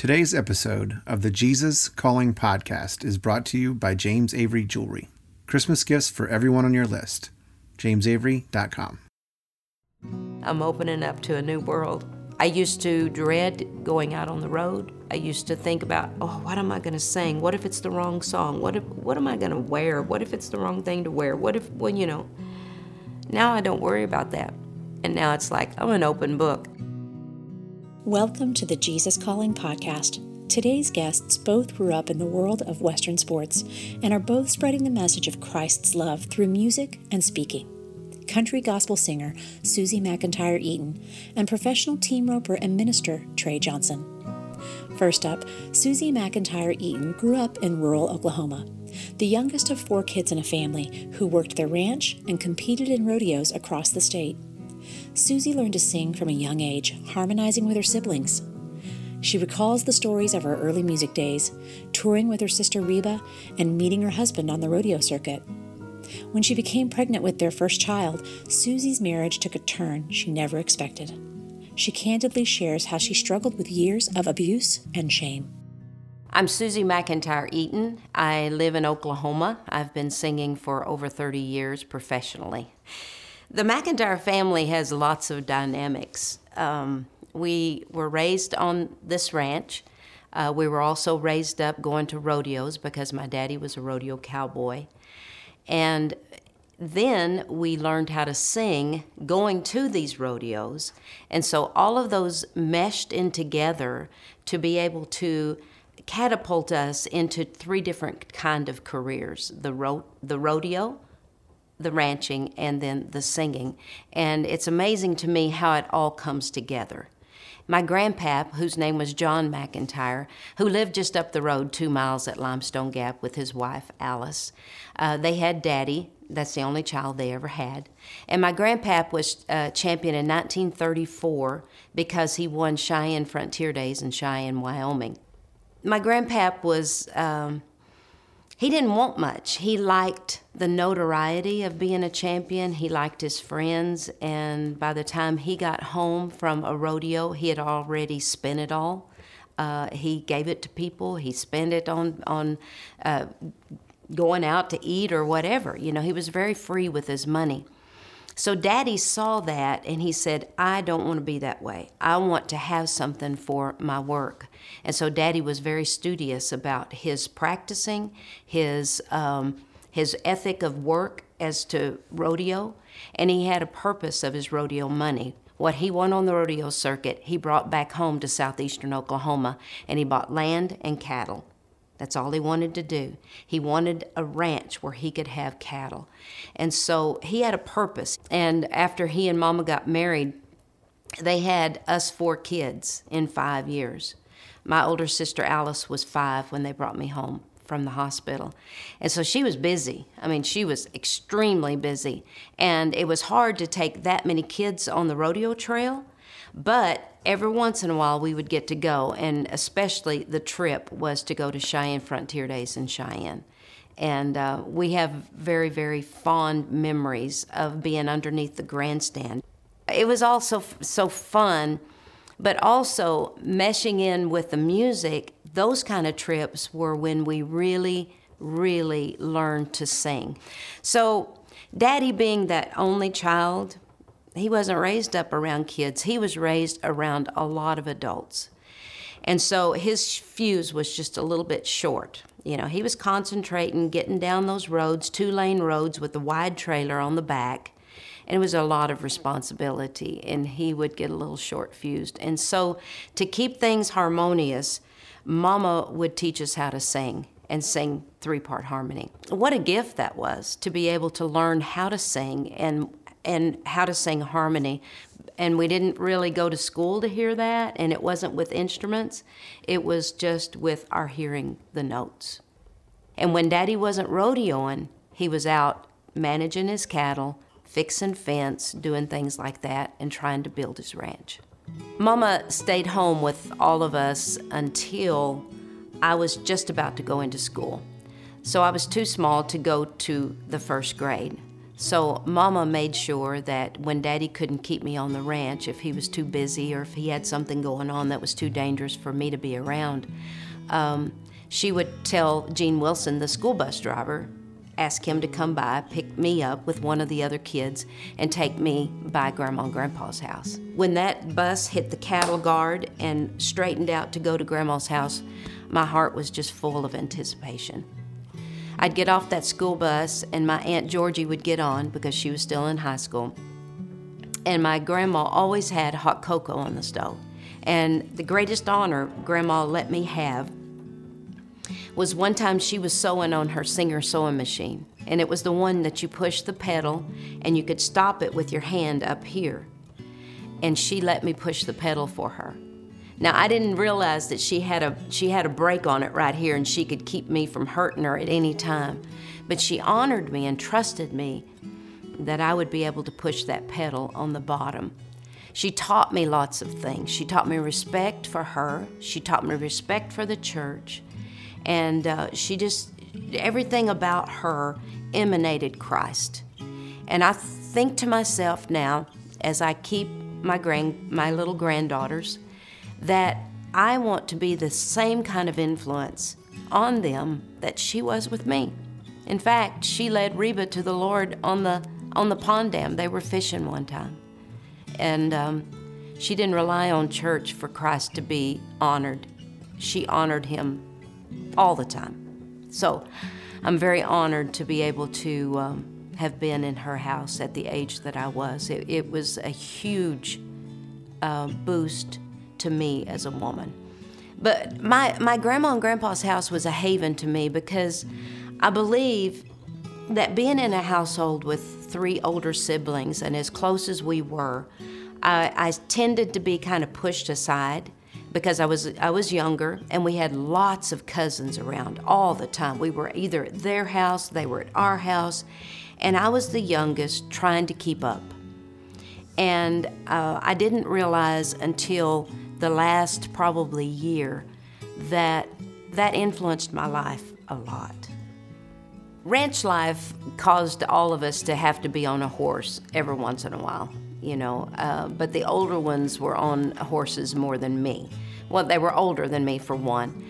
Today's episode of the Jesus Calling Podcast is brought to you by James Avery Jewelry. Christmas gifts for everyone on your list. JamesAvery.com. I'm opening up to a new world. I used to dread going out on the road. I used to think about, what am I going to sing? What if it's the wrong song? What am I going to wear? What if it's the wrong thing to wear? Now I don't worry about that. And now it's like, I'm an open book. Welcome to the Jesus Calling Podcast. Today's guests both grew up in the world of Western sports and are both spreading the message of Christ's love through music and speaking. Country gospel singer Susie McEntire Eaton and professional team roper and minister Trey Johnson. First up, Susie McEntire Eaton grew up in rural Oklahoma, the youngest of four kids in a family who worked their ranch and competed in rodeos across the state. Susie learned to sing from a young age, harmonizing with her siblings. She recalls the stories of her early music days, touring with her sister Reba, and meeting her husband on the rodeo circuit. When she became pregnant with their first child, Susie's marriage took a turn she never expected. She candidly shares how she struggled with years of abuse and shame. I'm Susie McEntire Eaton. I live in Oklahoma. I've been singing for over 30 years professionally. The McEntire family has lots of dynamics. We were raised on this ranch. We were also raised up going to rodeos because my daddy was a rodeo cowboy. And then we learned how to sing going to these rodeos. And so all of those meshed in together to be able to catapult us into three different kind of careers, the rodeo, the ranching, and then the singing. And it's amazing to me how it all comes together. My grandpap, whose name was John McEntire, who lived just up the road 2 miles at Limestone Gap with his wife, Alice. They had Daddy. That's the only child they ever had. And my grandpap was champion in 1934 because he won Cheyenne Frontier Days in Cheyenne, Wyoming. My grandpap was, he didn't want much. He liked the notoriety of being a champion. He liked his friends. And by the time he got home from a rodeo, he had already spent it all. He gave it to people. He spent it on going out to eat or whatever. He was very free with his money. So Daddy saw that and he said, I don't want to be that way. I want to have something for my work. And so Daddy was very studious about his practicing, his ethic of work as to rodeo, and he had a purpose of his rodeo money. What he won on the rodeo circuit, he brought back home to southeastern Oklahoma, and he bought land and cattle. That's all he wanted to do. He wanted a ranch where he could have cattle. And so he had a purpose. And after he and Mama got married, they had us four kids in 5 years. My older sister, Alice, was 5 when they brought me home from the hospital. And so she was busy. She was extremely busy. And it was hard to take that many kids on the rodeo trail, but every once in a while we would get to go, and especially the trip was to go to Cheyenne Frontier Days in Cheyenne. And we have very, very fond memories of being underneath the grandstand. It was also so fun, but also meshing in with the music. Those kind of trips were when we really, really learned to sing. So Daddy, being that only child, he wasn't raised up around kids. He was raised around a lot of adults. And so his fuse was just a little bit short. He was concentrating, getting down those roads, 2-lane roads with the wide trailer on the back. And it was a lot of responsibility, and he would get a little short-fused. And so to keep things harmonious, Mama would teach us how to sing and sing three-part harmony. What a gift that was, to be able to learn how to sing and how to sing harmony. And we didn't really go to school to hear that, and it wasn't with instruments. It was just with our hearing the notes. And when Daddy wasn't rodeoing, he was out managing his cattle, fixing fence, doing things like that, and trying to build his ranch. Mama stayed home with all of us until I was just about to go into school. So I was too small to go to the first grade. So Mama made sure that when Daddy couldn't keep me on the ranch, if he was too busy or if he had something going on that was too dangerous for me to be around, she would tell Jean Wilson, the school bus driver, ask him to come by, pick me up with one of the other kids, and take me by Grandma and Grandpa's house. When that bus hit the cattle guard and straightened out to go to Grandma's house, my heart was just full of anticipation. I'd get off that school bus, and my Aunt Georgie would get on because she was still in high school. And my grandma always had hot cocoa on the stove. And the greatest honor Grandma let me have was one time she was sewing on her Singer sewing machine. And it was the one that you push the pedal, and you could stop it with your hand up here. And she let me push the pedal for her. Now, I didn't realize that she had a brake on it right here, and she could keep me from hurting her at any time. But she honored me and trusted me that I would be able to push that pedal on the bottom. She taught me lots of things. She taught me respect for her. She taught me respect for the church. And everything about her emanated Christ. And I think to myself now, as I keep my little granddaughters, that I want to be the same kind of influence on them that she was with me. In fact, she led Reba to the Lord on the pond dam. They were fishing one time. And she didn't rely on church for Christ to be honored. She honored him all the time. So I'm very honored to be able to have been in her house at the age that I was. It was a huge boost to me as a woman. But my grandma and grandpa's house was a haven to me, because I believe that being in a household with three older siblings and as close as we were, I tended to be kind of pushed aside because I was younger, and we had lots of cousins around all the time. We were either at their house, they were at our house, and I was the youngest trying to keep up. And I didn't realize until the last probably year that influenced my life a lot. Ranch life caused all of us to have to be on a horse every once in a while, you know, but the older ones were on horses more than me. Well, they were older than me for one,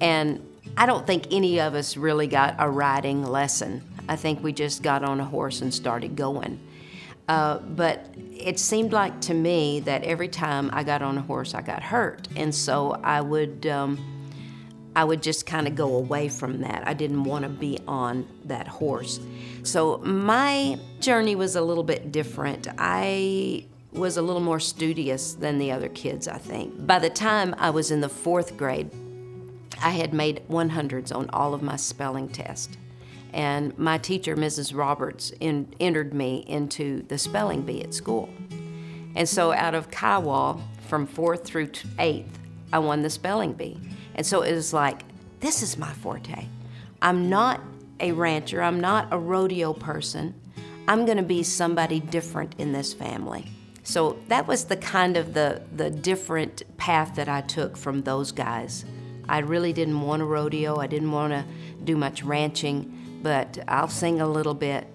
and I don't think any of us really got a riding lesson. I think we just got on a horse and started going. But it seemed like to me that every time I got on a horse, I got hurt. And so I would just kind of go away from that. I didn't want to be on that horse. So my journey was a little bit different. I was a little more studious than the other kids, I think. By the time I was in the 4th grade, I had made 100s on all of my spelling tests. And my teacher, Mrs. Roberts, entered me into the spelling bee at school. And so out of Kiowa, from 4th through 8th, I won the spelling bee. And so it was like, this is my forte. I'm not a rancher, I'm not a rodeo person. I'm gonna be somebody different in this family. So that was the kind of the different path that I took from those guys. I really didn't want a rodeo, I didn't wanna do much ranching, but I'll sing a little bit.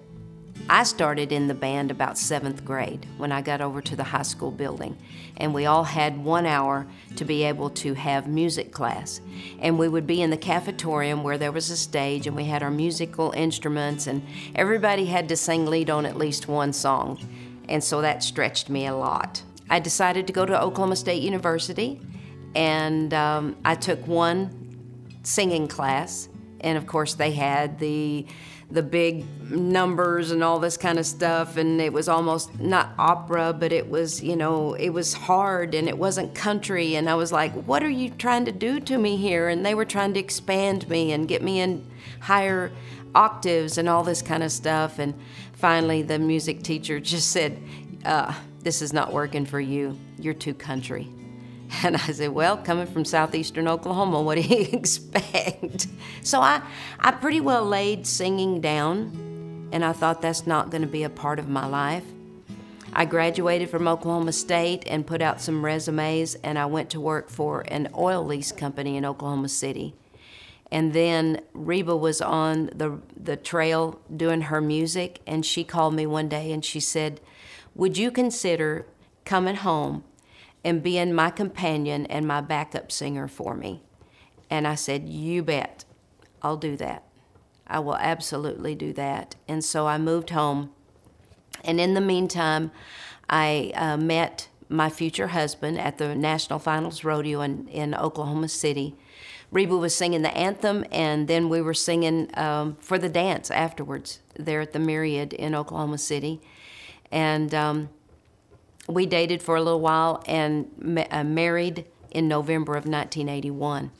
I started in the band about 7th grade when I got over to the high school building, and we all had 1 hour to be able to have music class. And we would be in the cafetorium where there was a stage, and we had our musical instruments, and everybody had to sing lead on at least one song. And so that stretched me a lot. I decided to go to Oklahoma State University, and I took one singing class. And of course they had the big numbers and all this kind of stuff, and it was almost not opera, but it was, you know, it was hard and it wasn't country, and I was like, what are you trying to do to me here? And they were trying to expand me and get me in higher octaves and all this kind of stuff, and finally the music teacher just said, this is not working for you, you're too country. And I said, well, coming from southeastern Oklahoma, what do you expect? So I pretty well laid singing down, and I thought that's not going to be a part of my life. I graduated from Oklahoma State and put out some resumes, and I went to work for an oil lease company in Oklahoma City. And then Reba was on the trail doing her music, and she called me one day and she said, "Would you consider coming home and being my companion and my backup singer for me?" And I said, "You bet, I'll do that. I will absolutely do that." And so I moved home. And in the meantime, I met my future husband at the National Finals Rodeo in Oklahoma City. Reba was singing the anthem, and then we were singing for the dance afterwards there at the Myriad in Oklahoma City. And we dated for a little while and married in November of 1981.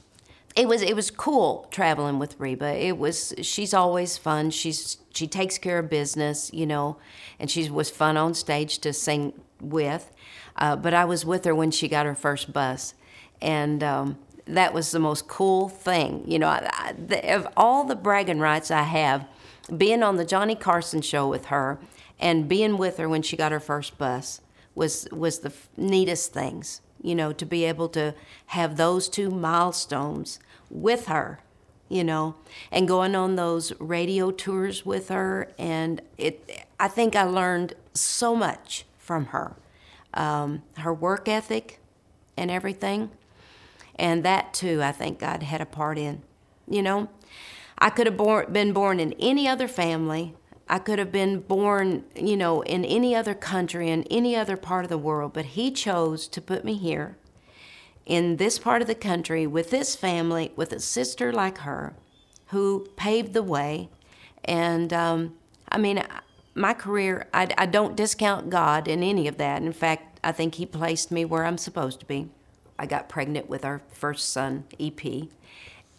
It was cool traveling with Reba. She's always fun. She takes care of business, you know, and she was fun on stage to sing with. But I was with her when she got her first bus, and that was the most cool thing. You know, of all the bragging rights I have, being on the Johnny Carson show with her and being with her when she got her first bus was the neatest things, you know, to be able to have those two milestones with her, you know, and going on those radio tours with her. And I think I learned so much from her, her work ethic and everything. And that, too, I think God had a part in, you know. I could have been born in any other family. I could have been born, you know, in any other country, in any other part of the world. But He chose to put me here in this part of the country with this family, with a sister like her who paved the way. And, I mean, my career, I don't discount God in any of that. In fact, I think He placed me where I'm supposed to be. I got pregnant with our first son, E.P.,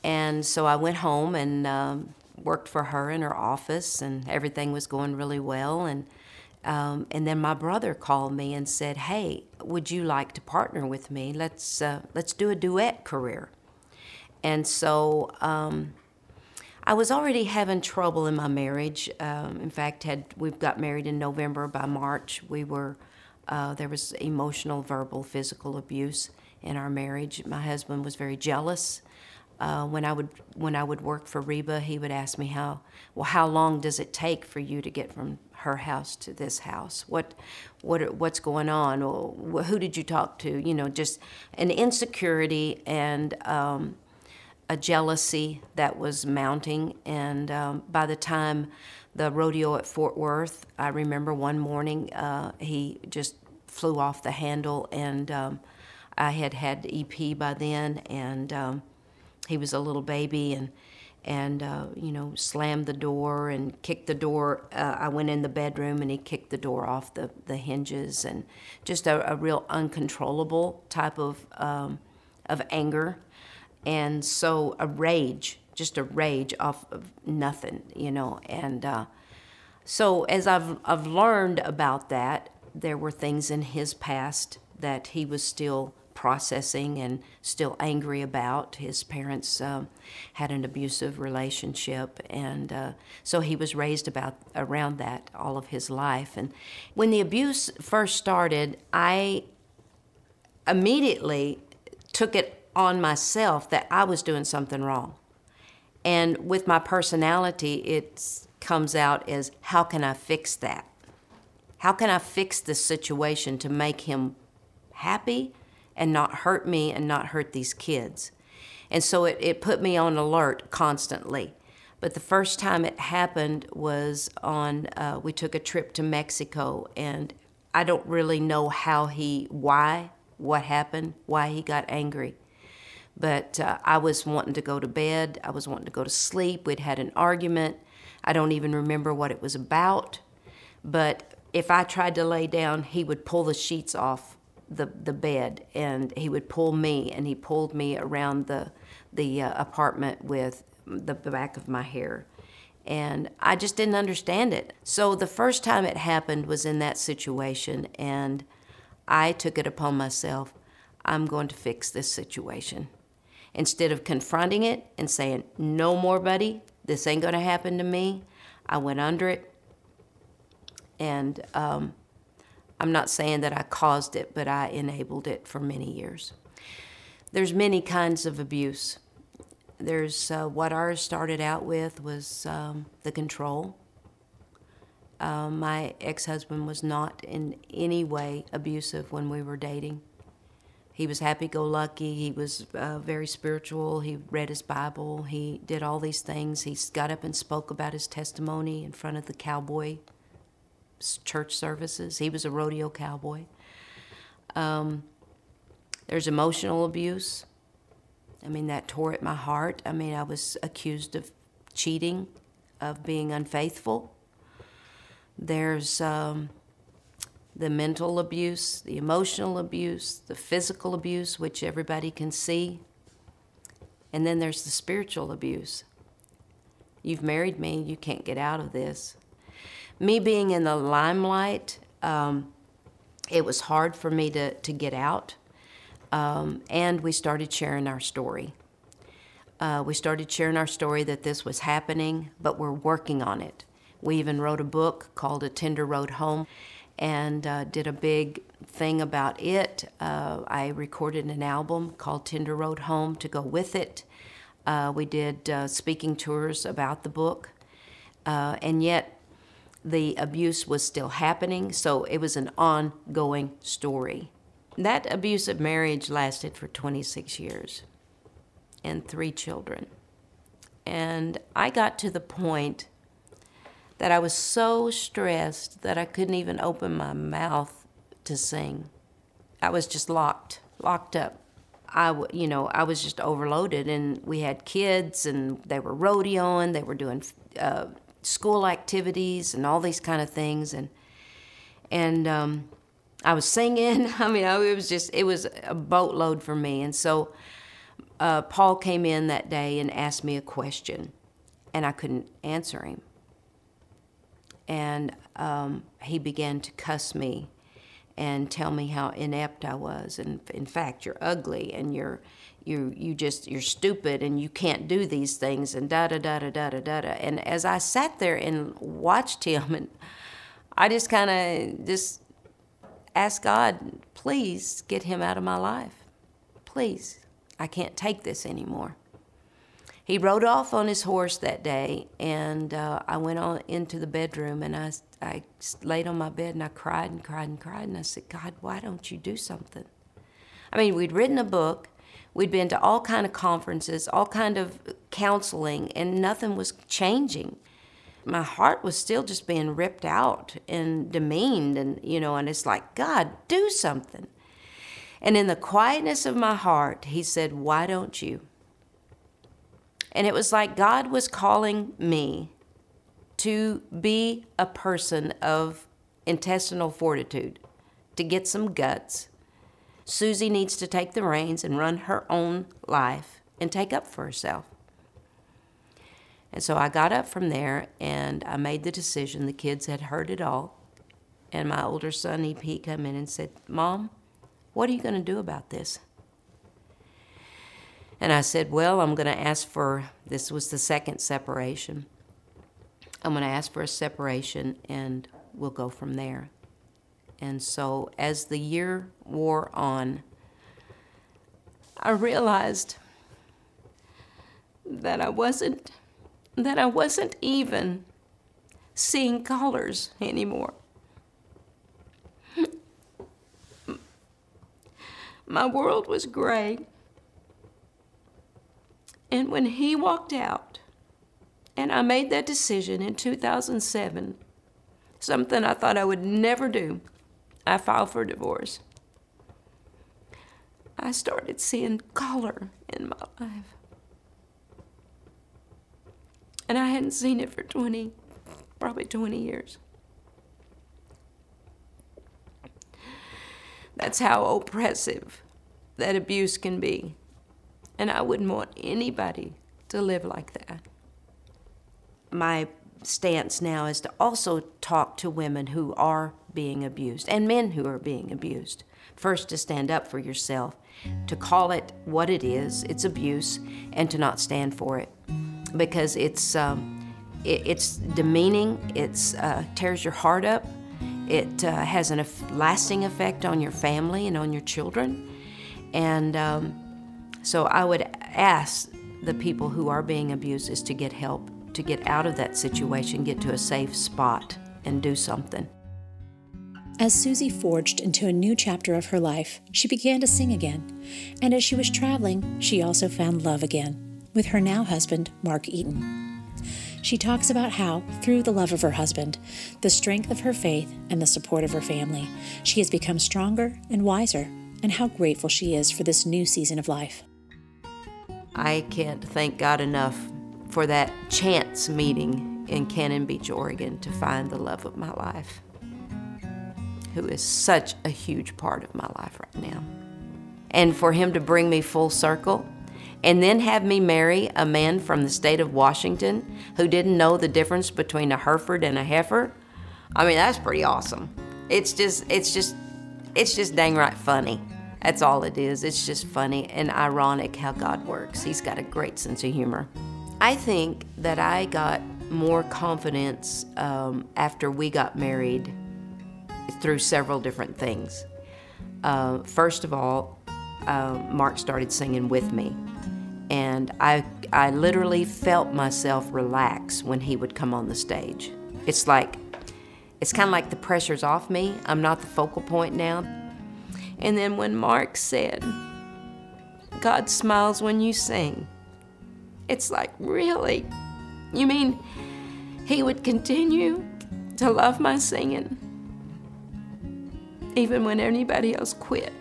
and so I went home and worked for her in her office, and everything was going really well. And then my brother called me and said, "Hey, would you like to partner with me? Let's do a duet career." And so I was already having trouble in my marriage. In fact, we've got married in November. By March, there was emotional, verbal, physical abuse in our marriage. My husband was very jealous. When I would work for Reba, he would ask me, how long does it take for you to get from her house to this house? What's going on? Or who did you talk to? You know, just an insecurity and a jealousy that was mounting. And by the time the rodeo at Fort Worth, I remember one morning he just flew off the handle, and I had EP by then, and he was a little baby, and you know, slammed the door and kicked the door. I went in the bedroom, and he kicked the door off the hinges, and just a real uncontrollable type of anger, and so a rage off of nothing, you know. And so as I've learned about that, there were things in his past that he was still processing and still angry about. His parents had an abusive relationship, and so he was raised around that all of his life. And when the abuse first started, I immediately took it on myself that I was doing something wrong. And with my personality, it comes out as, how can I fix that? How can I fix this situation to make him happy and not hurt me and not hurt these kids? And so it put me on alert constantly. But the first time it happened was we took a trip to Mexico, and I don't really know what happened, why he got angry. But I was wanting to go to bed. I was wanting to go to sleep. We'd had an argument. I don't even remember what it was about. But if I tried to lay down, he would pull the sheets off the bed, and he would pull me, and he pulled me around the apartment with the back of my hair. And I just didn't understand it. So the first time it happened was in that situation, and I took it upon myself, I'm going to fix this situation. Instead of confronting it and saying, no more, buddy, this ain't gonna happen to me, I went under it, and I'm not saying that I caused it, but I enabled it for many years. There's many kinds of abuse. There's what ours started out with was the control. My ex-husband was not in any way abusive when we were dating. He was happy-go-lucky. He was very spiritual. He read his Bible. He did all these things. He got up and spoke about his testimony in front of the cowboy church services. He was a rodeo cowboy. There's emotional abuse. I mean, that tore at my heart. I mean, I was accused of cheating, of being unfaithful. There's the mental abuse, the emotional abuse, the physical abuse, which everybody can see. And then there's the spiritual abuse. You've married me, you can't get out of this. Me being in the limelight, it was hard for me to get out. And we started sharing our story. We started sharing our story that this was happening, but we're working on it. We even wrote a book called A Tender Road Home and did a big thing about it. I recorded an album called Tender Road Home to go with it. We did speaking tours about the book, and yet the abuse was still happening, so it was an ongoing story. That abusive marriage lasted for 26 years and 3 children. And I got to the point that I was so stressed that I couldn't even open my mouth to sing. I was just locked up. I was just overloaded, and we had kids, and they were rodeoing, they were doing school activities and all these kind of things, and I was singing. I mean, it was a boatload for me. And so Paul came in that day and asked me a question, and I couldn't answer him. And he began to cuss me and tell me how inept I was. And in fact, you're ugly, and you're stupid, and you can't do these things, and da-da-da-da-da-da-da. And as I sat there and watched him, and I just kind of ask God, please get him out of my life. Please, I can't take this anymore. He rode off on his horse that day, and I went on into the bedroom, and I laid on my bed, and I cried and cried and cried, and I said, God, why don't you do something? I mean, we'd written a book, we'd been to all kind of conferences, all kind of counseling, and nothing was changing. My heart was still just being ripped out and demeaned, and it's like, God, do something. And in the quietness of my heart, he said, why don't you? And it was like God was calling me to be a person of intestinal fortitude, to get some guts. Susie needs to take the reins and run her own life and take up for herself. And so I got up from there, and I made the decision. The kids had heard it all. And my older son, E.P., came in and said, Mom, what are you going to do about this? And I said, well, I'm going to ask for, this was the second separation. I'm going to ask for a separation, and we'll go from there. And so as the year wore on, I realized that I wasn't even seeing callers anymore. My world was gray. And when he walked out, and I made that decision in 2007, something I thought I would never do, I filed for divorce. I started seeing caller in my life. And I hadn't seen it for probably 20 years. That's how oppressive that abuse can be. And I wouldn't want anybody to live like that. My stance now is to also talk to women who are being abused and men who are being abused. First, to stand up for yourself, to call it what it is, it's abuse, and to not stand for it. Because it's demeaning, it tears your heart up, it has a lasting effect on your family and on your children. And so I would ask the people who are being abused is to get help, to get out of that situation, get to a safe spot, and do something. As Susie forged into a new chapter of her life, she began to sing again. And as she was traveling, she also found love again, with her now husband, Mark Eaton. She talks about how, through the love of her husband, the strength of her faith, and the support of her family, she has become stronger and wiser, and how grateful she is for this new season of life. I can't thank God enough for that chance meeting in Cannon Beach, Oregon, to find the love of my life, who is such a huge part of my life right now. And for him to bring me full circle and then have me marry a man from the state of Washington who didn't know the difference between a Hereford and a heifer, I mean, that's pretty awesome. It's just dang right funny. That's all it is. It's just funny and ironic how God works. He's got a great sense of humor. I think that I got more confidence after we got married through several different things. First of all, Mark started singing with me. And I literally felt myself relax when he would come on the stage. It's kind of like the pressure's off me. I'm not the focal point now. And then when Mark said, "God smiles when you sing," it's like, really? You mean he would continue to love my singing even when anybody else quit?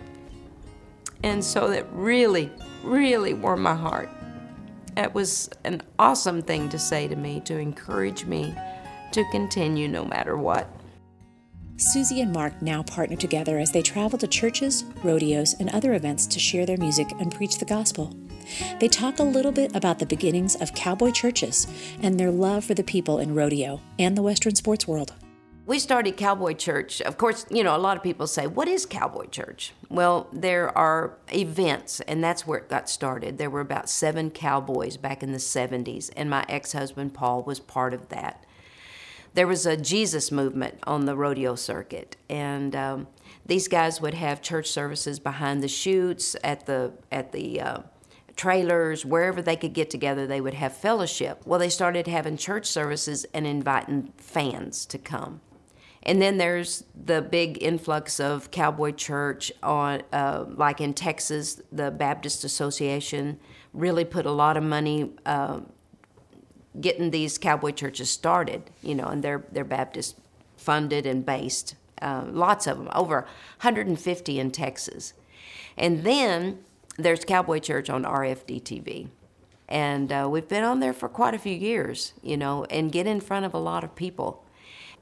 And so that really, really warmed my heart. That was an awesome thing to say to me, to encourage me to continue no matter what. Susie and Mark now partner together as they travel to churches, rodeos, and other events to share their music and preach the gospel. They talk a little bit about the beginnings of cowboy churches and their love for the people in rodeo and the Western sports world. We started Cowboy Church. Of course, you know, a lot of people say, what is Cowboy Church? Well, there are events, and that's where it got started. There were about 7 cowboys back in the 70s, and my ex-husband, Paul, was part of that. There was a Jesus movement on the rodeo circuit, and these guys would have church services behind the chutes, at the trailers, wherever they could get together, they would have fellowship. Well, they started having church services and inviting fans to come. And then there's the big influx of Cowboy Church on, like in Texas, the Baptist Association really put a lot of money getting these cowboy churches started, you know, and they're Baptist funded and based, lots of them, over 150 in Texas. And then there's Cowboy Church on RFD TV. And we've been on there for quite a few years, you know, and get in front of a lot of people.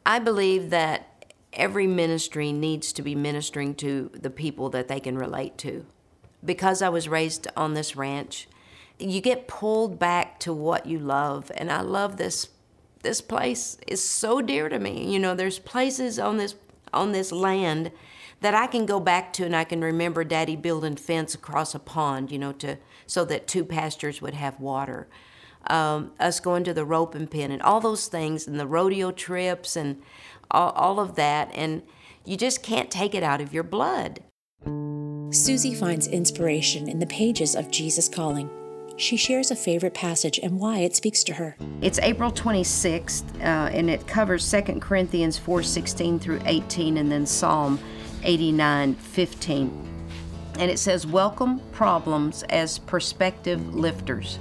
I believe that every ministry needs to be ministering to the people that they can relate to. Because I was raised on this ranch, you get pulled back to what you love. And I love this place. It's so dear to me. You know, there's places on this land that I can go back to, and I can remember Daddy building fence across a pond, you know, so that 2 pastures would have water. Us going to the rope and pin and all those things, and the rodeo trips and all of that, and you just can't take it out of your blood. Susie finds inspiration in the pages of Jesus Calling. She shares a favorite passage and why it speaks to her. It's April 26th, and it covers 2 Corinthians 4:16 through 18, and then Psalm 89:15, and it says, "Welcome problems as perspective lifters."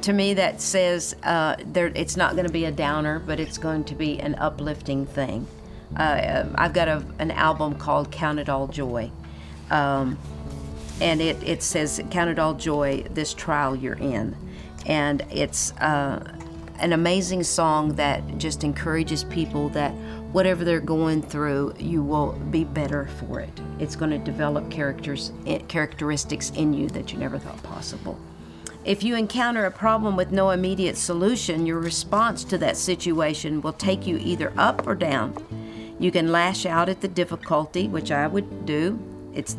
To me, that says it's not going to be a downer, but it's going to be an uplifting thing. I've got an album called "Count It All Joy," and it says, "Count it all joy, this trial you're in," and it's an amazing song that just encourages people that whatever they're going through, you will be better for it. It's going to develop characteristics in you that you never thought possible. If you encounter a problem with no immediate solution, your response to that situation will take you either up or down. You can lash out at the difficulty, which I would do. It's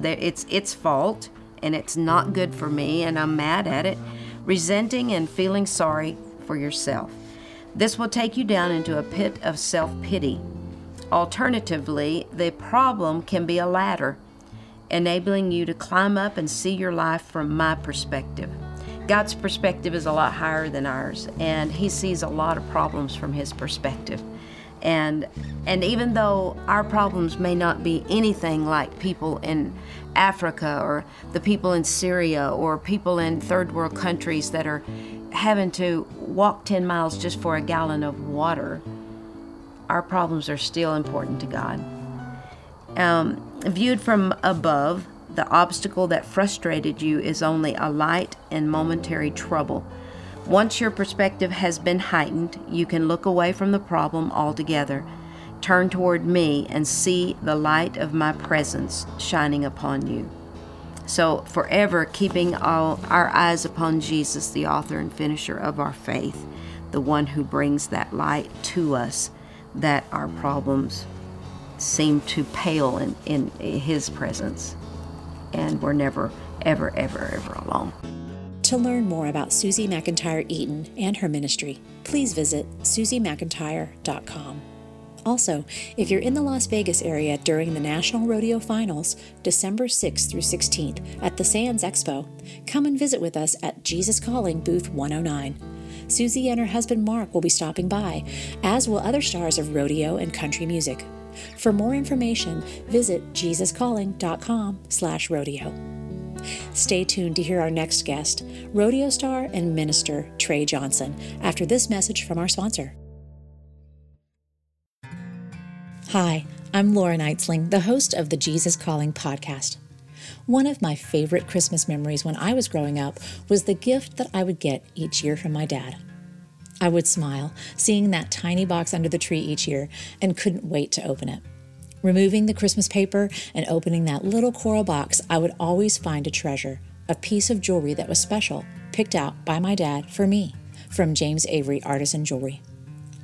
its fault, and it's not good for me, and I'm mad at it, resenting and feeling sorry for yourself. This will take you down into a pit of self-pity. Alternatively, the problem can be a ladder, enabling you to climb up and see your life from my perspective. God's perspective is a lot higher than ours, and he sees a lot of problems from his perspective. And even though our problems may not be anything like people in Africa or the people in Syria or people in third world countries that are having to walk 10 miles just for a gallon of water, our problems are still important to God. Viewed from above, the obstacle that frustrated you is only a light and momentary trouble. Once your perspective has been heightened, you can look away from the problem altogether. Turn toward me and see the light of my presence shining upon you. So forever keeping all our eyes upon Jesus, the author and finisher of our faith, the one who brings that light to us that our problems seem to pale in his presence. And we're never, ever, ever, ever alone. To learn more about Susie McEntire Eaton and her ministry, please visit susiemcintyre.com. Also, if you're in the Las Vegas area during the National Rodeo Finals, December 6th through 16th at the Sands Expo, come and visit with us at Jesus Calling Booth 109. Susie and her husband Mark will be stopping by, as will other stars of rodeo and country music. For more information, visit jesuscalling.com/rodeo. Stay tuned to hear our next guest, rodeo star and minister Trey Johnson, after this message from our sponsor. Hi, I'm Laura Neitzling, the host of the Jesus Calling Podcast. One of my favorite Christmas memories when I was growing up was the gift that I would get each year from my dad. I would smile, seeing that tiny box under the tree each year, and couldn't wait to open it. Removing the Christmas paper and opening that little coral box, I would always find a treasure, a piece of jewelry that was special, picked out by my dad for me, from James Avery Artisan Jewelry.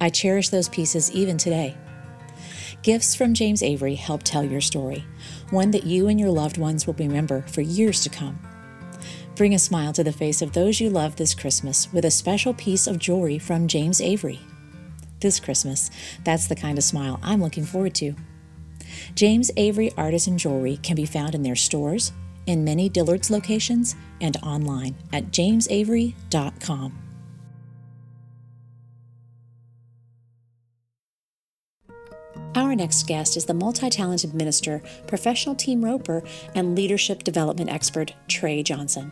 I cherish those pieces even today. Gifts from James Avery help tell your story, one that you and your loved ones will remember for years to come. Bring a smile to the face of those you love this Christmas with a special piece of jewelry from James Avery. This Christmas, that's the kind of smile I'm looking forward to. James Avery Artisan Jewelry can be found in their stores, in many Dillard's locations, and online at jamesavery.com. Our next guest is the multi-talented minister, professional team roper, and leadership development expert, Trey Johnson.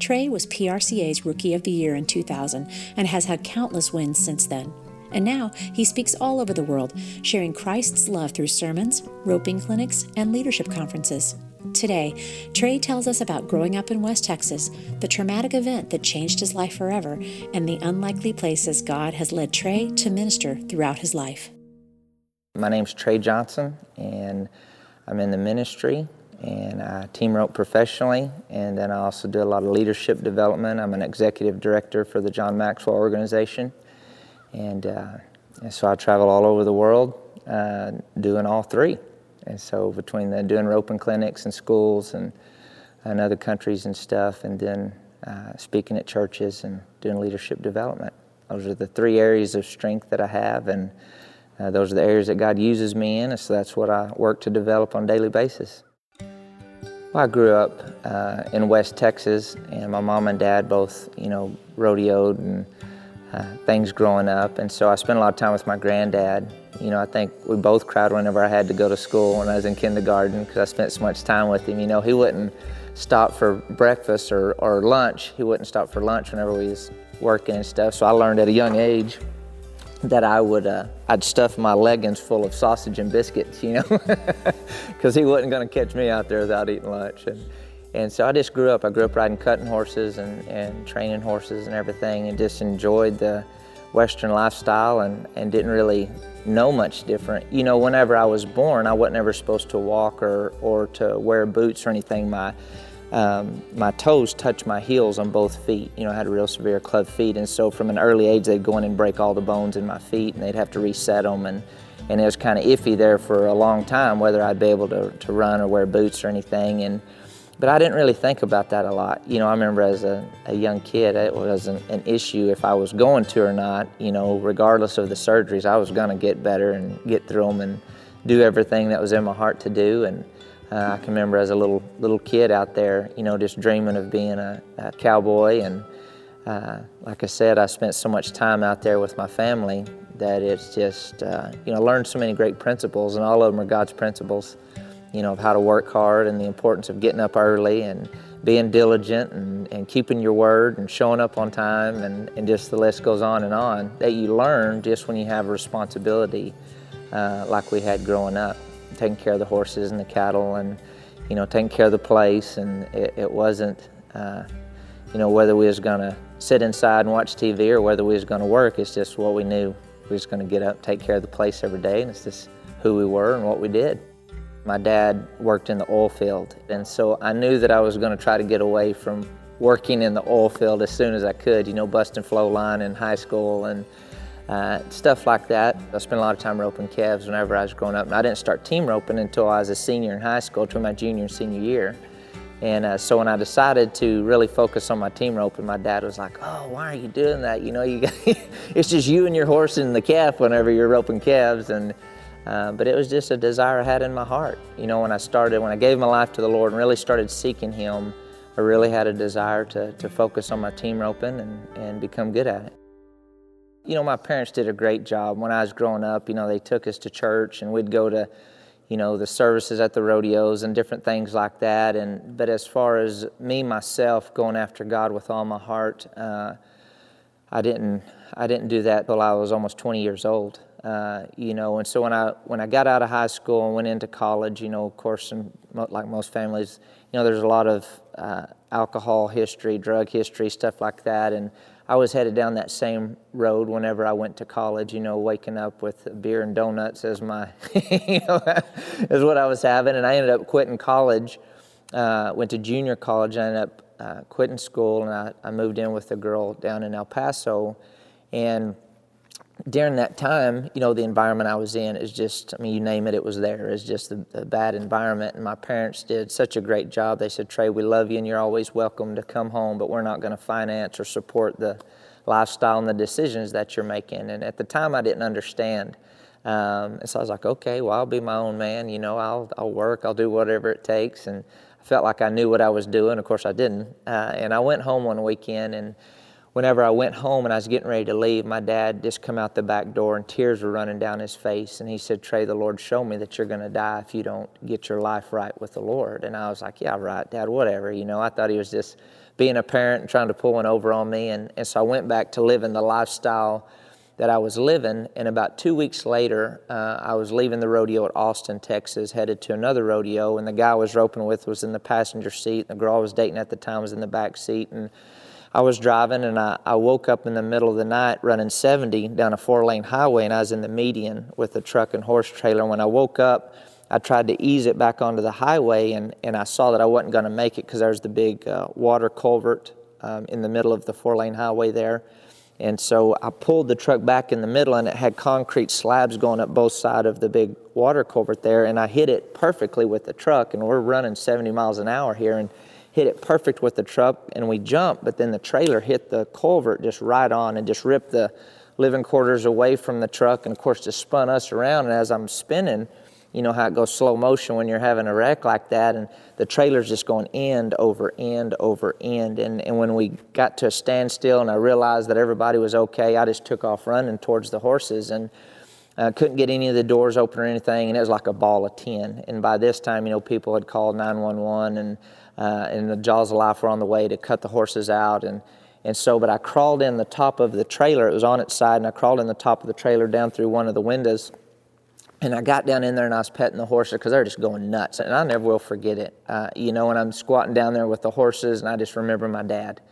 Trey was PRCA's Rookie of the Year in 2000 and has had countless wins since then. And now he speaks all over the world, sharing Christ's love through sermons, roping clinics, and leadership conferences. Today, Trey tells us about growing up in West Texas, the traumatic event that changed his life forever, and the unlikely places God has led Trey to minister throughout his life. My name's Trey Johnson, and I'm in the ministry, and I team rope professionally, and then I also do a lot of leadership development. I'm an executive director for the John Maxwell organization. And so I travel all over the world doing all three. And so between doing roping clinics and schools and other countries and stuff, and then speaking at churches and doing leadership development. Those are the three areas of strength that I have, and those are the areas that God uses me in, and so that's what I work to develop on a daily basis. Well, I grew up in West Texas, and my mom and dad both, rodeoed and things growing up, and so I spent a lot of time with my granddad. I think we both cried whenever I had to go to school when I was in kindergarten, because I spent so much time with him. He wouldn't stop for breakfast or lunch. He wouldn't stop for lunch whenever we was working and stuff. So I learned at a young age that I'd stuff my leggings full of sausage and biscuits, because he wasn't going to catch me out there without eating lunch. And so I just grew up. I grew up riding cutting horses and training horses and everything, and just enjoyed the Western lifestyle and didn't really know much different. Whenever I was born, I wasn't ever supposed to walk or to wear boots or anything. My toes touched my heels on both feet. I had real severe club feet, and so from an early age, they'd go in and break all the bones in my feet, and they'd have to reset them. And it was kind of iffy there for a long time whether I'd be able to run or wear boots or anything. But I didn't really think about that a lot. I remember as a young kid, it wasn't an issue if I was going to or not. Regardless of the surgeries, I was going to get better and get through them and do everything that was in my heart to do. And I can remember as a little kid out there, you know, just dreaming of being a cowboy. And like I said, I spent so much time out there with my family that it's just, you know, I learned so many great principles, and all of them are God's principles, you know, of how to work hard and the importance of getting up early and being diligent and keeping your word and showing up on time, and just the list goes on, that you learn just when you have a responsibility like we had growing up, taking care of the horses and the cattle and, you know, taking care of the place. And it wasn't, you know, whether we was going to sit inside and watch TV or whether we was going to work, it's just what we knew. We was going to get up, take care of the place every day, and it's just who we were and what we did. My dad worked in the oil field, and so I knew that I was going to try to get away from working in the oil field as soon as I could, you know, busting flow line in high school and stuff like that. I spent a lot of time roping calves whenever I was growing up, and I didn't start team roping until I was a senior in high school, between my junior and senior year. And so when I decided to really focus on my team roping, my dad was like, "Oh, why are you doing that? You know, you got it's just you and your horse and the calf whenever you're roping calves." And but it was just a desire I had in my heart. You know, when I gave my life to the Lord and really started seeking Him, I really had a desire to focus on my team roping and become good at it. You know, my parents did a great job. When I was growing up, you know, they took us to church and we'd go to, you know, the services at the rodeos and different things like that. But as far as me, myself, going after God with all my heart, I didn't do that till I was almost 20 years old. You know, and so when I got out of high school and went into college, you know, of course, and like most families, you know, there's a lot of alcohol history, drug history, stuff like that, and I was headed down that same road whenever I went to college, you know, waking up with beer and donuts as my, you know, is what I was having, and I ended up quitting college, went to junior college, and I ended up quitting school, and I moved in with a girl down in El Paso, and during that time, you know, the environment I was in is just, I mean, you name it, it was there. It's just a bad environment. And my parents did such a great job. They said, "Trey, we love you and you're always welcome to come home, but we're not going to finance or support the lifestyle and the decisions that you're making." And at the time, I didn't understand. And so I was like, okay, well, I'll be my own man. You know, I'll work, I'll do whatever it takes. And I felt like I knew what I was doing. Of course, I didn't. And I went home one weekend, and whenever I went home and I was getting ready to leave, my dad just come out the back door and tears were running down his face. And he said, "Trey, the Lord showed me that you're going to die if you don't get your life right with the Lord." And I was like, "Yeah, right, Dad, whatever." You know, I thought he was just being a parent and trying to pull one over on me. And so I went back to living the lifestyle that I was living. And about 2 weeks later, I was leaving the rodeo at Austin, Texas, headed to another rodeo. And the guy I was roping with was in the passenger seat. And the girl I was dating at the time was in the back seat. And I was driving, and I woke up in the middle of the night running 70 down a four-lane highway, and I was in the median with a truck and horse trailer. When I woke up, I tried to ease it back onto the highway, and I saw that I wasn't going to make it because there was the big water culvert in the middle of the four-lane highway there. And so I pulled the truck back in the middle, and it had concrete slabs going up both sides of the big water culvert there, and I hit it perfectly with the truck, and we're running 70 miles an hour here, and hit it perfect with the truck, and we jumped, but then the trailer hit the culvert just right on and just ripped the living quarters away from the truck, and of course just spun us around. And as I'm spinning, you know how it goes slow motion when you're having a wreck like that, and the trailer's just going end over end over end. And when we got to a standstill and I realized that everybody was okay, I just took off running towards the horses, and I couldn't get any of the doors open or anything, and it was like a ball of tin. And by this time, you know, people had called 911, and the jaws of life were on the way to cut the horses out. And so, but I crawled in the top of the trailer. It was on its side, and I crawled in the top of the trailer down through one of the windows. And I got down in there, and I was petting the horses because they were just going nuts, and I never will forget it. You know, and I'm squatting down there with the horses, and I just remember my dad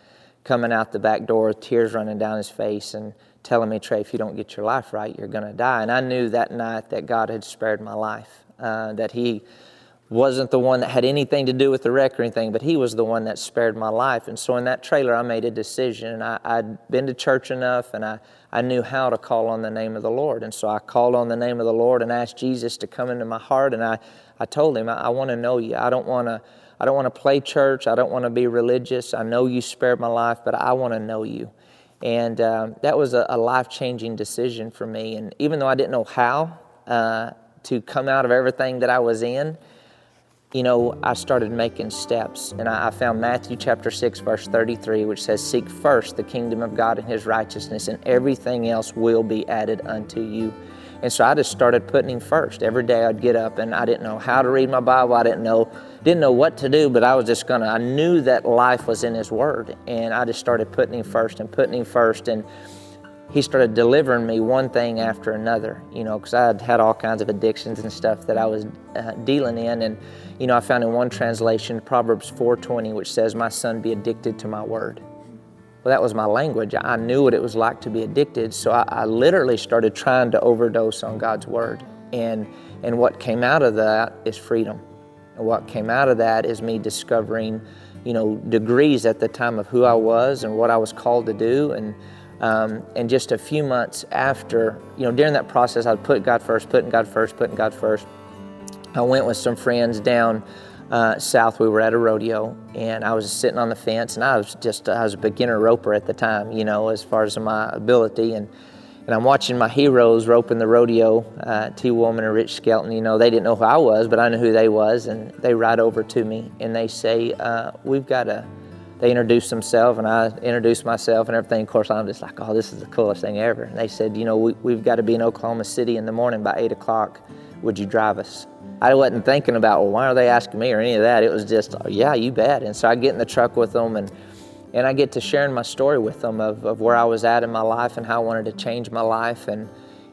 coming out the back door, tears running down his face, and telling me, "Trey, if you don't get your life right, you're going to die." And I knew that night that God had spared my life, that He wasn't the one that had anything to do with the wreck or anything, but He was the one that spared my life. And so in that trailer, I made a decision. I'd been to church enough, and I knew how to call on the name of the Lord. And so I called on the name of the Lord and asked Jesus to come into my heart. And I told Him, I want to know You. I don't want to play church. I don't want to be religious. I know You spared my life, but I want to know You. And that was a life-changing decision for me. And even though I didn't know how to come out of everything that I was in, you know, I started making steps, and I found Matthew chapter 6, verse 33, which says, "Seek first the kingdom of God and his righteousness, and everything else will be added unto you." And so I just started putting him first. Every day I'd get up, and I didn't know how to read my Bible. I didn't know what to do, but I was just I knew that life was in his word. And I just started putting him first. And he started delivering me one thing after another, you know, because I had all kinds of addictions and stuff that I was dealing in. And, you know, I found in one translation, Proverbs 4:20, which says, "My son, be addicted to my word." Well, that was my language. I knew what it was like to be addicted, so I literally started trying to overdose on God's Word. And what came out of that is freedom. And what came out of that is me discovering, you know, degrees at the time of who I was and what I was called to do. And just a few months after, you know, during that process, I'd put God first, putting God first. I went with some friends down south. We were at a rodeo, and I was sitting on the fence, and I was a beginner roper at the time, you know, as far as my ability, and I'm watching my heroes roping the rodeo, T. Woolman and Rich Skelton. You know, they didn't know who I was, but I knew who they was, and they ride over to me, and they say, they introduced themselves, and I introduced myself and everything. Of course, I'm just like, oh, this is the coolest thing ever. And they said, you know, we've got to be in Oklahoma City in the morning by 8 o'clock. Would you drive us? I wasn't thinking about, well, why are they asking me or any of that? It was just, oh, yeah, you bet. And so I get in the truck with them, and I get to sharing my story with them of where I was at in my life and how I wanted to change my life.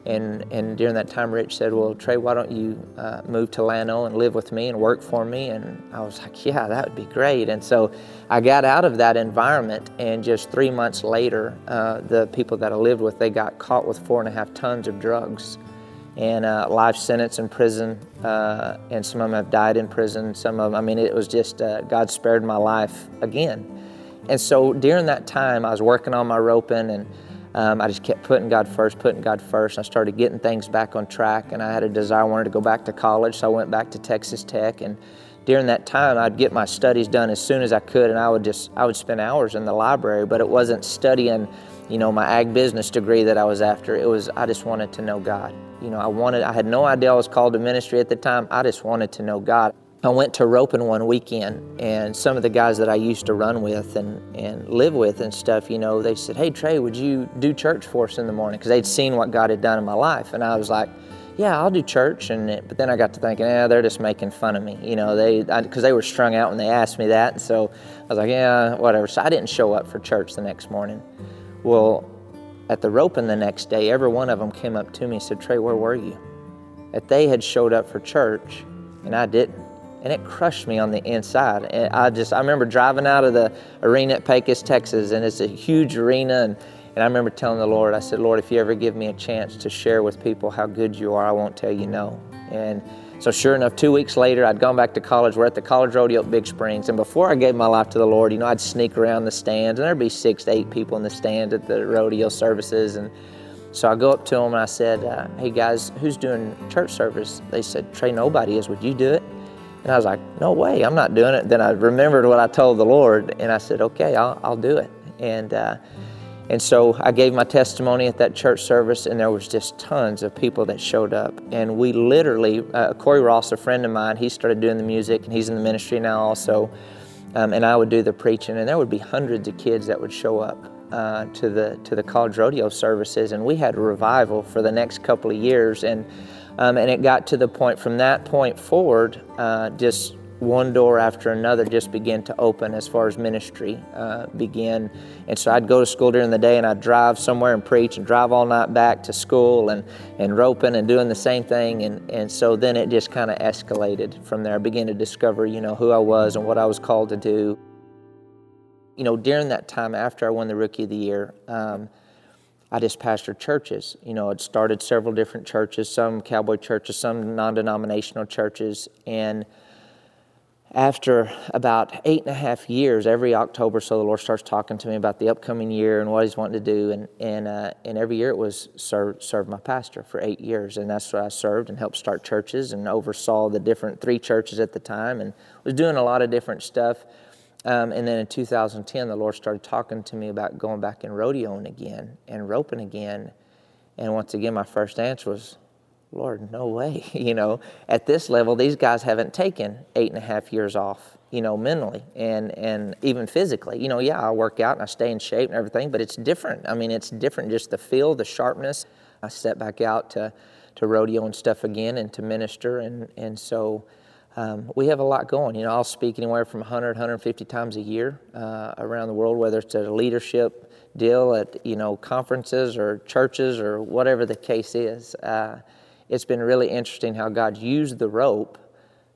And during that time, Rich said, well, Trey, why don't you move to Llano and live with me and work for me? And I was like, yeah, that would be great. And so I got out of that environment, and just 3 months later, the people that I lived with, they got caught with 4.5 tons of drugs. And life sentence in prison, and some of them have died in prison. Some of them, it was just, God spared my life again. And so during that time, I was working on my roping, and I just kept putting God first. I started getting things back on track, and I had a desire, I wanted to go back to college, so I went back to Texas Tech. And during that time, I'd get my studies done as soon as I could, and I would spend hours in the library, but it wasn't studying, you know, my ag business degree that I was after. It was, I just wanted to know God. You know, I had no idea I was called to ministry at the time. I just wanted to know God. I went to roping one weekend, and some of the guys that I used to run with and live with and stuff, you know, they said, hey, Trey, would you do church for us in the morning? Because they'd seen what God had done in my life. And I was like, yeah, I'll do church. But then I got to thinking, they're just making fun of me. You know, because they were strung out when they asked me that. And so I was like, yeah, whatever. So I didn't show up for church the next morning. Well, at the roping the next day, every one of them came up to me and said, Trey, where were you? That they had showed up for church, and I didn't. And it crushed me on the inside. And I remember driving out of the arena at Pecos, Texas, and it's a huge arena. And I remember telling the Lord, I said, Lord, if you ever give me a chance to share with people how good you are, I won't tell you no. And so sure enough, 2 weeks later, I'd gone back to college. We're at the college rodeo at Big Springs. And before I gave my life to the Lord, you know, I'd sneak around the stands, and there'd be 6 to 8 people in the stands at the rodeo services. And so I go up to them, and I said, hey, guys, who's doing church service? They said, Trey, nobody is. Would you do it? And I was like, no way, I'm not doing it. Then I remembered what I told the Lord, and I said, okay, I'll do it. And so I gave my testimony at that church service, and there was just tons of people that showed up. And we literally, Corey Ross, a friend of mine, he started doing the music, and he's in the ministry now also. And I would do the preaching, and there would be hundreds of kids that would show up to the college rodeo services. And we had a revival for the next couple of years. And it got to the point, from that point forward, just one door after another just began to open as far as ministry began. And so I'd go to school during the day, and I'd drive somewhere and preach, and drive all night back to school, and roping and doing the same thing. And so then it just kind of escalated from there. I began to discover, you know, who I was and what I was called to do. You know, during that time after I won the Rookie of the Year, I just pastored churches. You know, I'd started several different churches, some cowboy churches, some non-denominational churches. And after about 8.5 years, every October, so the Lord starts talking to me about the upcoming year and what he's wanting to do. And every year it was serve my pastor for 8 years. And that's what I served, and helped start churches, and oversaw the different 3 churches at the time, and was doing a lot of different stuff. And then in 2010, the Lord started talking to me about going back and rodeoing again and roping again. And once again, my first answer was, Lord, no way, you know, at this level, these guys haven't taken 8.5 years off, you know, mentally and even physically. You know, yeah, I work out and I stay in shape and everything, but it's different. I mean, it's different, just the feel, the sharpness. I step back out to rodeo and stuff again and to minister. And so we have a lot going. You know, I'll speak anywhere from 100, 150 times a year around the world, whether it's at a leadership deal at, you know, conferences or churches or whatever the case is. It's been really interesting how God used the rope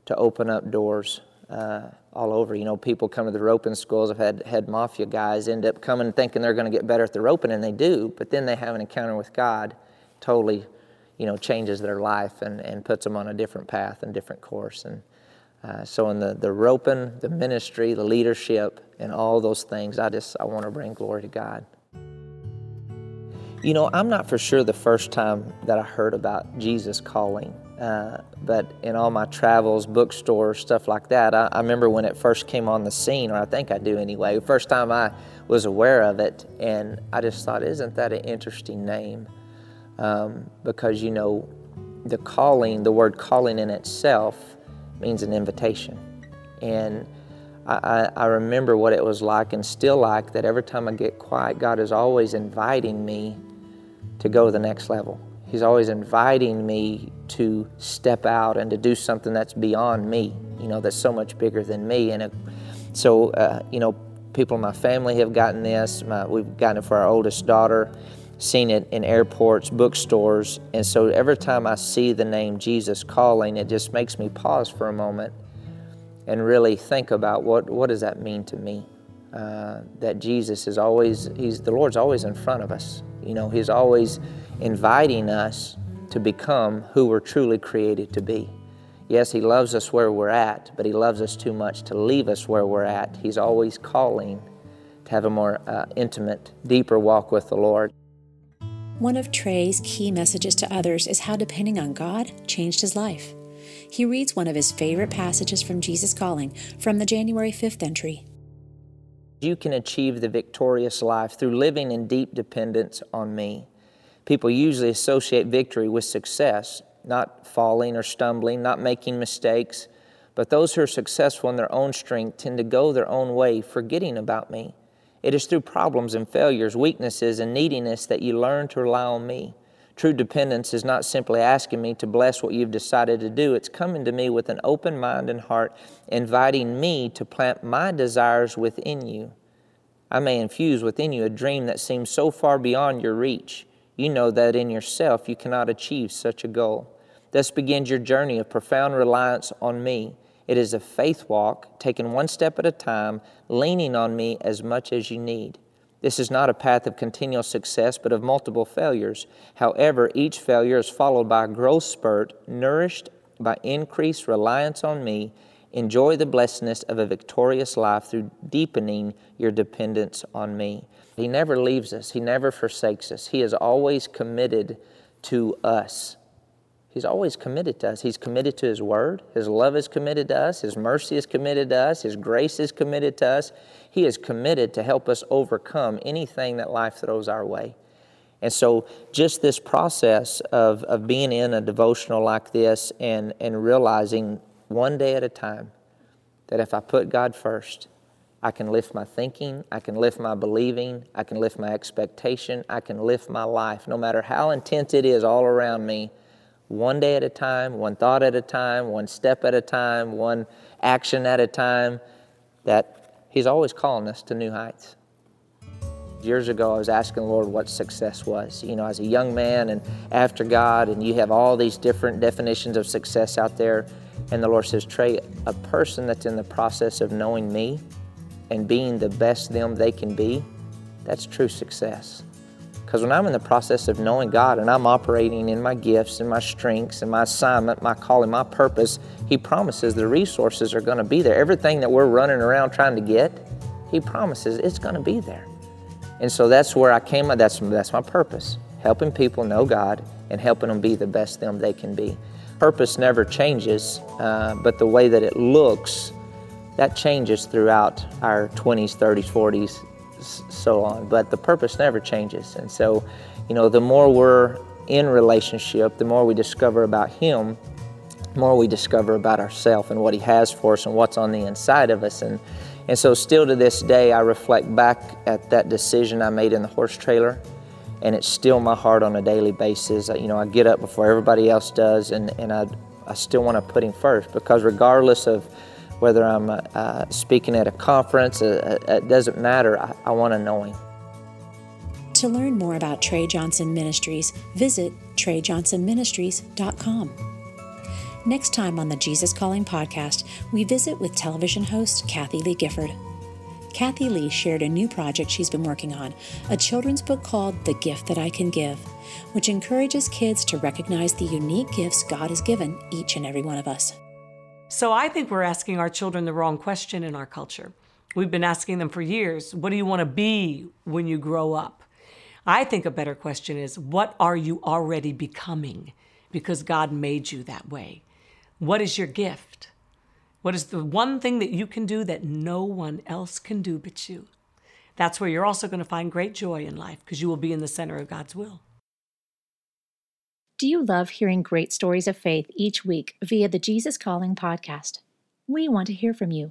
to open up doors all over. You know, people come to the roping schools. I've had mafia guys end up coming thinking they're going to get better at the roping, and they do, but then they have an encounter with God, totally, you know, changes their life and puts them on a different path and different course. And so in the roping, the ministry, the leadership, and all those things, I want to bring glory to God. You know, I'm not for sure the first time that I heard about Jesus Calling, but in all my travels, bookstores, stuff like that, I remember when it first came on the scene, or I think I do anyway, first time I was aware of it, and I just thought, isn't that an interesting name? Because, you know, the calling, the word calling in itself means an invitation. And I remember what it was like and still like that every time I get quiet, God is always inviting me to go to the next level. He's always inviting me to step out and to do something that's beyond me, you know, that's so much bigger than me. And so, you know, people in my family have gotten this. We've gotten it for our oldest daughter, seen it in airports, bookstores. And so every time I see the name Jesus Calling, it just makes me pause for a moment and really think about what does that mean to me? That Jesus is always, the Lord's always in front of us. You know, He's always inviting us to become who we're truly created to be. Yes, He loves us where we're at, but He loves us too much to leave us where we're at. He's always calling to have a more intimate, deeper walk with the Lord. One of Trey's key messages to others is how depending on God changed his life. He reads one of his favorite passages from Jesus Calling from the January 5th entry. You can achieve the victorious life through living in deep dependence on me. People usually associate victory with success, not falling or stumbling, not making mistakes. But those who are successful in their own strength tend to go their own way, forgetting about me. It is through problems and failures, weaknesses and neediness that you learn to rely on me. True dependence is not simply asking me to bless what you've decided to do. It's coming to me with an open mind and heart, inviting me to plant my desires within you. I may infuse within you a dream that seems so far beyond your reach. You know that in yourself you cannot achieve such a goal. Thus begins your journey of profound reliance on me. It is a faith walk, taken one step at a time, leaning on me as much as you need. This is not a path of continual success, but of multiple failures. However, each failure is followed by a growth spurt, nourished by increased reliance on me. Enjoy the blessedness of a victorious life through deepening your dependence on me. He never leaves us. He never forsakes us. He is always committed to us. He's always committed to us. He's committed to His Word. His love is committed to us. His mercy is committed to us. His grace is committed to us. He is committed to help us overcome anything that life throws our way. And so just this process of being in a devotional like this and realizing one day at a time that if I put God first, I can lift my thinking, I can lift my believing, I can lift my expectation, I can lift my life, no matter how intense it is all around me. One day at a time, one thought at a time, one step at a time, one action at a time, that He's always calling us to new heights. Years ago, I was asking the Lord what success was. You know, as a young man and after God, and you have all these different definitions of success out there. And the Lord says, Trey, a person that's in the process of knowing me and being the best them they can be, that's true success. Because when I'm in the process of knowing God and I'm operating in my gifts and my strengths and my assignment, my calling, my purpose, He promises the resources are going to be there. Everything that we're running around trying to get, He promises it's going to be there. And so that's where I came. That's my purpose, helping people know God and helping them be the best them they can be. Purpose never changes, but the way that it looks, that changes throughout our 20s, 30s, 40s, so on, but the purpose never changes. And so, you know, the more we're in relationship, the more we discover about Him, the more we discover about ourselves and what He has for us and what's on the inside of us. And so still to this day, I reflect back at that decision I made in the horse trailer, and it's still my heart on a daily basis. You know, I get up before everybody else does, and I still want to put Him first, because regardless of whether I'm speaking at a conference, it doesn't matter, I want to know Him. To learn more about Trey Johnson Ministries, visit TreyJohnsonMinistries.com. Next time on the Jesus Calling Podcast, we visit with television host Kathy Lee Gifford. Kathy Lee shared a new project she's been working on, a children's book called The Gift That I Can Give, which encourages kids to recognize the unique gifts God has given each and every one of us. So I think we're asking our children the wrong question in our culture. We've been asking them for years, what do you want to be when you grow up? I think a better question is, what are you already becoming? Because God made you that way. What is your gift? What is the one thing that you can do that no one else can do but you? That's where you're also going to find great joy in life, because you will be in the center of God's will. Do you love hearing great stories of faith each week via the Jesus Calling Podcast? We want to hear from you.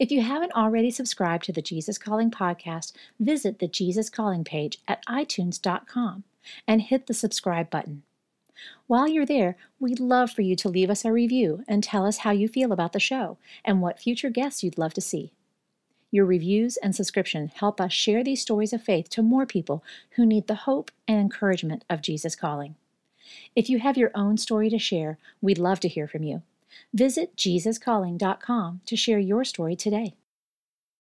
If you haven't already subscribed to the Jesus Calling Podcast, visit the Jesus Calling page at iTunes.com and hit the subscribe button. While you're there, we'd love for you to leave us a review and tell us how you feel about the show and what future guests you'd love to see. Your reviews and subscription help us share these stories of faith to more people who need the hope and encouragement of Jesus Calling. If you have your own story to share, we'd love to hear from you. Visit JesusCalling.com to share your story today.